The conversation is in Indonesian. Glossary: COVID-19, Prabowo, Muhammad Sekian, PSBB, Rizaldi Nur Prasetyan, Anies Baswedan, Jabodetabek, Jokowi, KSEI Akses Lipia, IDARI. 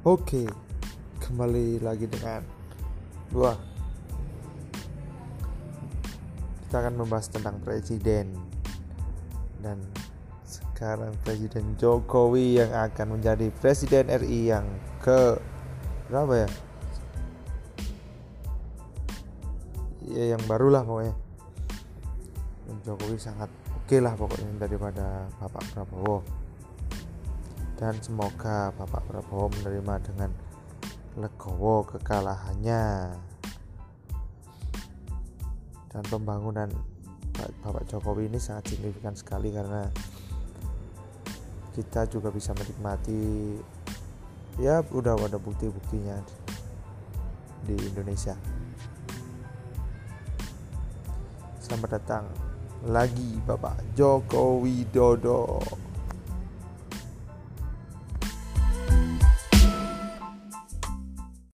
Oke, kembali lagi dengan gua. Kita akan membahas tentang presiden. Dan sekarang Presiden Jokowi yang akan menjadi Presiden RI yang ke berapa ya? Ya yang barulah pokoknya. Jokowi sangat oke lah pokoknya daripada Bapak Prabowo. Dan semoga Bapak Prabowo menerima dengan legowo kekalahannya. Dan pembangunan Bapak Jokowi ini sangat signifikan sekali, karena kita juga bisa menikmati, ya udah ada bukti-buktinya di Indonesia. Selamat datang lagi Bapak Joko Widodo.